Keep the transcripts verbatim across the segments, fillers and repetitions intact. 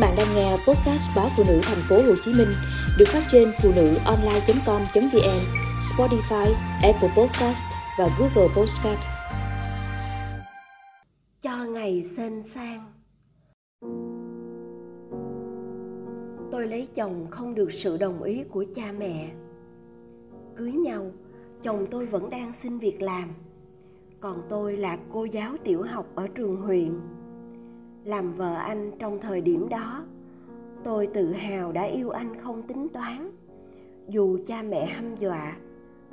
bạn đang nghe podcast báo Phụ Nữ Thành phố Hồ Chí Minh được phát trên phụ nữ online chấm com chấm vn, Spotify, Apple Podcast và Google Podcast. Cho ngày sên sang. Tôi lấy chồng không được sự đồng ý của cha mẹ. Cưới nhau, chồng tôi vẫn đang xin việc làm, còn tôi là cô giáo tiểu học ở trường huyện. Làm vợ anh trong thời điểm đó, tôi tự hào đã yêu anh không tính toán, dù cha mẹ hăm dọa,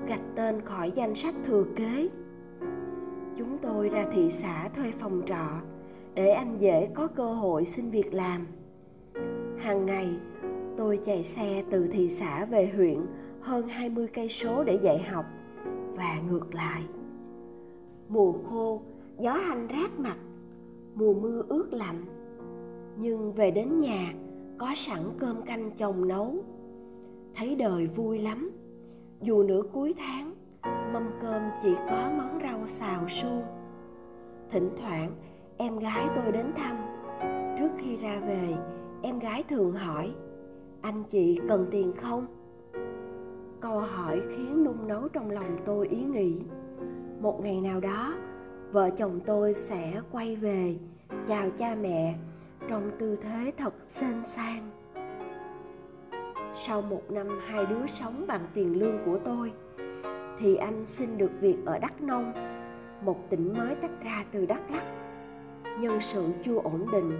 gạch tên khỏi danh sách thừa kế. Chúng tôi ra thị xã thuê phòng trọ để anh dễ có cơ hội xin việc làm. Hàng ngày, tôi chạy xe từ thị xã về huyện hơn hai mươi cây số để dạy học và ngược lại. Mùa khô, gió hanh rát mặt, mùa mưa ướt lạnh, nhưng về đến nhà có sẵn cơm canh chồng nấu. Thấy đời vui lắm, dù nửa cuối tháng mâm cơm chỉ có món rau xào suông. Thỉnh thoảng em gái tôi đến thăm. Trước khi ra về, em gái thường hỏi: "Anh chị cần tiền không?" Câu hỏi khiến nung nấu trong lòng tôi ý nghĩ một ngày nào đó vợ chồng tôi sẽ quay về chào cha mẹ trong tư thế thật sên sang. Sau một năm hai đứa sống bằng tiền lương của tôi, thì anh xin được việc ở Đắk Nông, một tỉnh mới tách ra từ Đắk Lắk. Nhân sự chưa ổn định,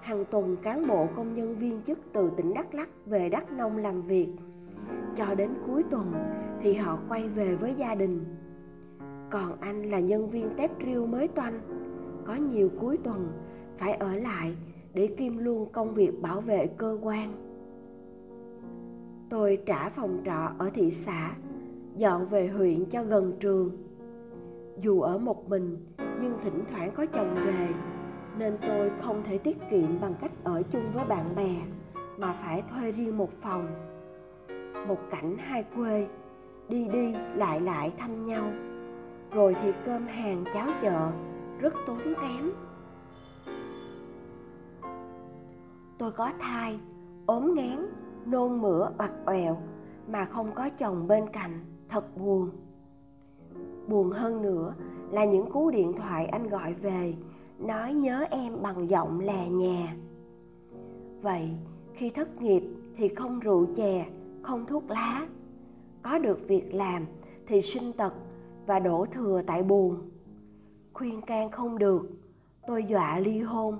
hàng tuần cán bộ công nhân viên chức từ tỉnh Đắk Lắk về Đắk Nông làm việc, cho đến cuối tuần thì họ quay về với gia đình. Còn anh là nhân viên tép riêu mới toanh, có nhiều cuối tuần phải ở lại để kiêm luôn công việc bảo vệ cơ quan. Tôi trả phòng trọ ở thị xã, dọn về huyện cho gần trường. Dù ở một mình nhưng thỉnh thoảng có chồng về, nên tôi không thể tiết kiệm bằng cách ở chung với bạn bè mà phải thuê riêng một phòng. Một cảnh hai quê, đi đi lại lại thăm nhau, rồi thì cơm hàng cháo chợ, rất tốn kém. Tôi có thai, ốm ngán, nôn mửa oặt oẹo mà không có chồng bên cạnh, thật buồn. Buồn hơn nữa là những cú điện thoại anh gọi về nói nhớ em bằng giọng lè nhè. Vậy khi thất nghiệp thì không rượu chè, không thuốc lá. Có được việc làm thì sinh tật và đổ thừa tại buồn. Khuyên can không được, tôi dọa ly hôn.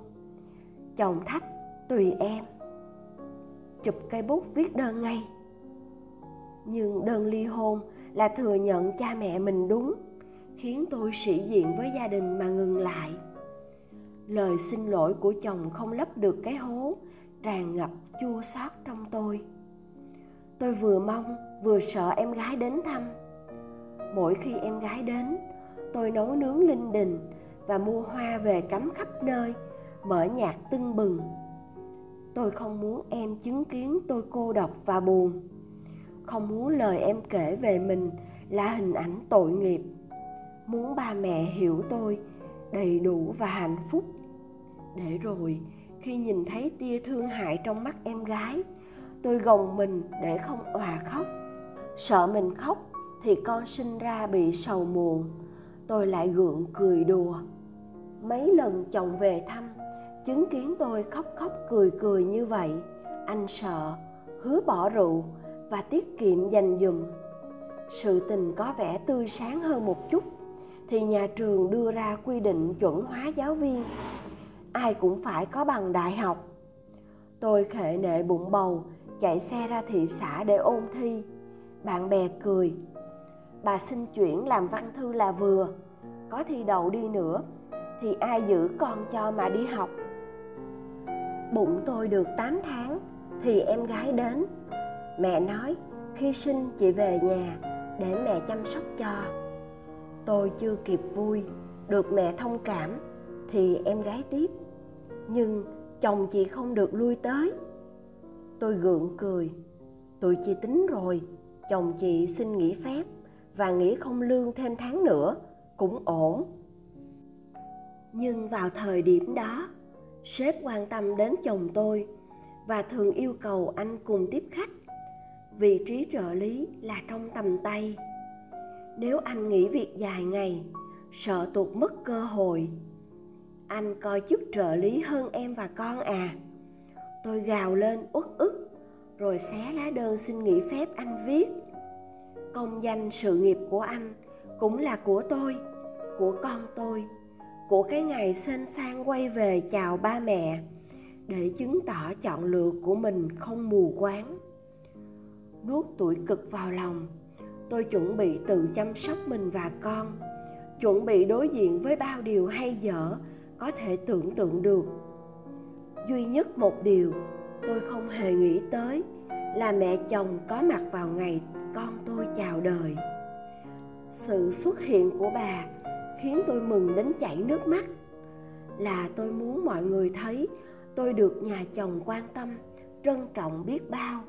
Chồng thách: "Tùy em." Chụp cây bút viết đơn ngay. Nhưng đơn ly hôn là thừa nhận cha mẹ mình đúng, khiến tôi sĩ diện với gia đình mà ngừng lại. Lời xin lỗi của chồng không lấp được cái hố tràn ngập chua xót trong tôi. Tôi vừa mong vừa sợ em gái đến thăm. Mỗi khi em gái đến, tôi nấu nướng linh đình và mua hoa về cắm khắp nơi, mở nhạc tưng bừng. Tôi không muốn em chứng kiến tôi cô độc và buồn, không muốn lời em kể về mình là hình ảnh tội nghiệp. Muốn ba mẹ hiểu tôi đầy đủ và hạnh phúc, để rồi khi nhìn thấy tia thương hại trong mắt em gái, tôi gồng mình để không òa khóc. Sợ mình khóc thì con sinh ra bị sầu muộn, tôi lại gượng cười đùa. Mấy lần chồng về thăm, chứng kiến tôi khóc khóc cười cười như vậy, anh sợ, hứa bỏ rượu và tiết kiệm dành dụm. Sự tình có vẻ tươi sáng hơn một chút thì nhà trường đưa ra quy định chuẩn hóa giáo viên, ai cũng phải có bằng đại học. Tôi khệ nệ bụng bầu, chạy xe ra thị xã để ôn thi. Bạn bè cười: "Bà xin chuyển làm văn thư là vừa, có thi đậu đi nữa thì ai giữ con cho mà đi học." Bụng tôi được tám tháng thì em gái đến. Mẹ nói khi sinh chị về nhà để mẹ chăm sóc cho. Tôi chưa kịp vui, được mẹ thông cảm thì em gái tiếp: "Nhưng chồng chị không được lui tới." Tôi gượng cười: "Tụi chị tính rồi, chồng chị xin nghỉ phép và nghỉ không lương thêm tháng nữa, cũng ổn." Nhưng vào thời điểm đó, sếp quan tâm đến chồng tôi và thường yêu cầu anh cùng tiếp khách. Vị trí trợ lý là trong tầm tay. Nếu anh nghỉ việc dài ngày, sợ tuột mất cơ hội. Anh coi chức trợ lý hơn em và con à. Tôi gào lên uất ức, rồi xé lá đơn xin nghỉ phép anh viết. Công danh sự nghiệp của anh cũng là của tôi, của con tôi, của cái ngày sênh sang quay về chào ba mẹ, để chứng tỏ chọn lựa của mình không mù quáng. Nuốt tủi cực vào lòng, tôi chuẩn bị tự chăm sóc mình và con, chuẩn bị đối diện với bao điều hay dở có thể tưởng tượng được. Duy nhất một điều tôi không hề nghĩ tới là mẹ chồng có mặt vào ngày con tôi chào đời. Sự xuất hiện của bà khiến tôi mừng đến chảy nước mắt. Là tôi muốn mọi người thấy tôi được nhà chồng quan tâm, trân trọng biết bao.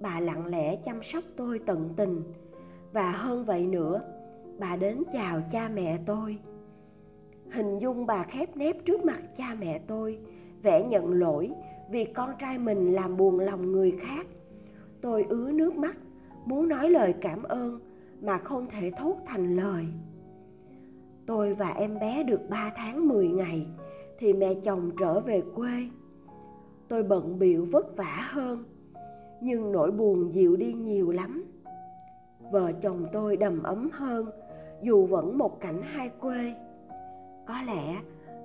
Bà lặng lẽ chăm sóc tôi tận tình, và hơn vậy nữa, bà đến chào cha mẹ tôi. Hình dung bà khép nép trước mặt cha mẹ tôi, vẻ nhận lỗi vì con trai mình làm buồn lòng người khác. Tôi ứa nước mắt, muốn nói lời cảm ơn mà không thể thốt thành lời. Tôi và em bé được ba tháng mười ngày thì mẹ chồng trở về quê. Tôi bận bịu vất vả hơn, nhưng nỗi buồn dịu đi nhiều lắm. Vợ chồng tôi đầm ấm hơn, dù vẫn một cảnh hai quê. Có lẽ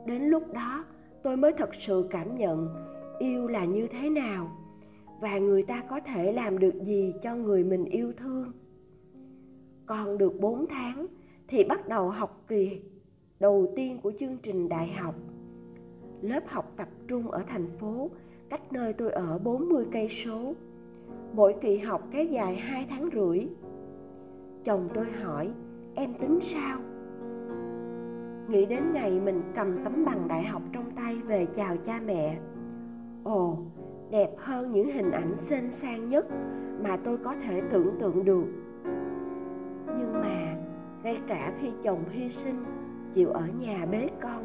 đến lúc đó tôi mới thật sự cảm nhận yêu là như thế nào, và người ta có thể làm được gì cho người mình yêu thương. Còn được bốn tháng thì bắt đầu học kỳ đầu tiên của chương trình đại học. Lớp học tập trung ở thành phố, cách nơi tôi ở bốn mươi cây số. Mỗi kỳ học kéo dài hai tháng rưỡi. Chồng tôi hỏi, em tính sao? Nghĩ đến ngày mình cầm tấm bằng đại học trong tay về chào cha mẹ. Ồ, đẹp hơn những hình ảnh xinh sang nhất mà tôi có thể tưởng tượng được. Nhưng mà, ngay cả khi chồng hy sinh, chịu ở nhà bế con,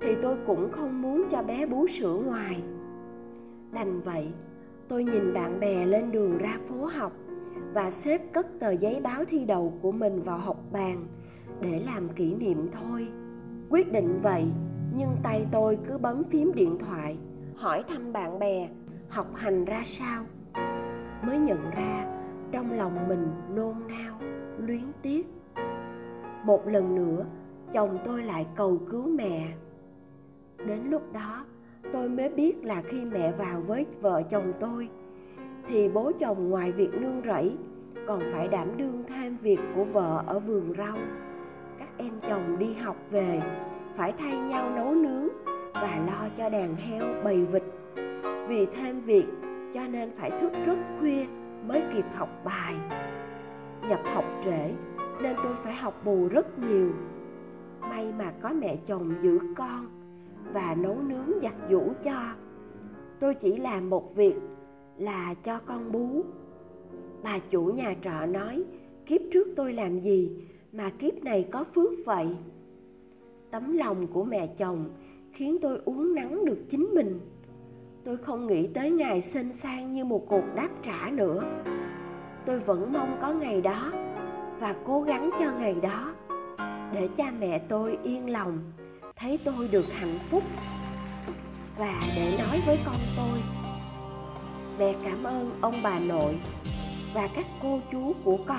thì tôi cũng không muốn cho bé bú sữa ngoài. Đành vậy, tôi nhìn bạn bè lên đường ra phố học và xếp cất tờ giấy báo thi đậu của mình vào học bàn để làm kỷ niệm thôi. Quyết định vậy, nhưng tay tôi cứ bấm phím điện thoại, hỏi thăm bạn bè học hành ra sao. Mới nhận ra trong lòng mình nôn nao, luyến tiếc. Một lần nữa, chồng tôi lại cầu cứu mẹ. Đến lúc đó, tôi mới biết là khi mẹ vào với vợ chồng tôi, thì bố chồng ngoài việc nương rẫy, còn phải đảm đương thêm việc của vợ ở vườn rau. Các em chồng đi học về, phải thay nhau nấu nướng và lo cho đàn heo bầy vịt. Vì thêm việc, cho nên phải thức rất khuya mới kịp học bài. Nhập học trễ, nên tôi phải học bù rất nhiều. May mà có mẹ chồng giữ con và nấu nướng giặt giũ cho. Tôi chỉ làm một việc là cho con bú. Bà chủ nhà trọ nói, kiếp trước tôi làm gì mà kiếp này có phước vậy. Tấm lòng của mẹ chồng khiến tôi uốn nắn được chính mình. Tôi không nghĩ tới ngày sênh sang như một cuộc đáp trả nữa. Tôi vẫn mong có ngày đó và cố gắng cho ngày đó, để cha mẹ tôi yên lòng, thấy tôi được hạnh phúc, và để nói với con tôi, mẹ cảm ơn ông bà nội và các cô chú của con.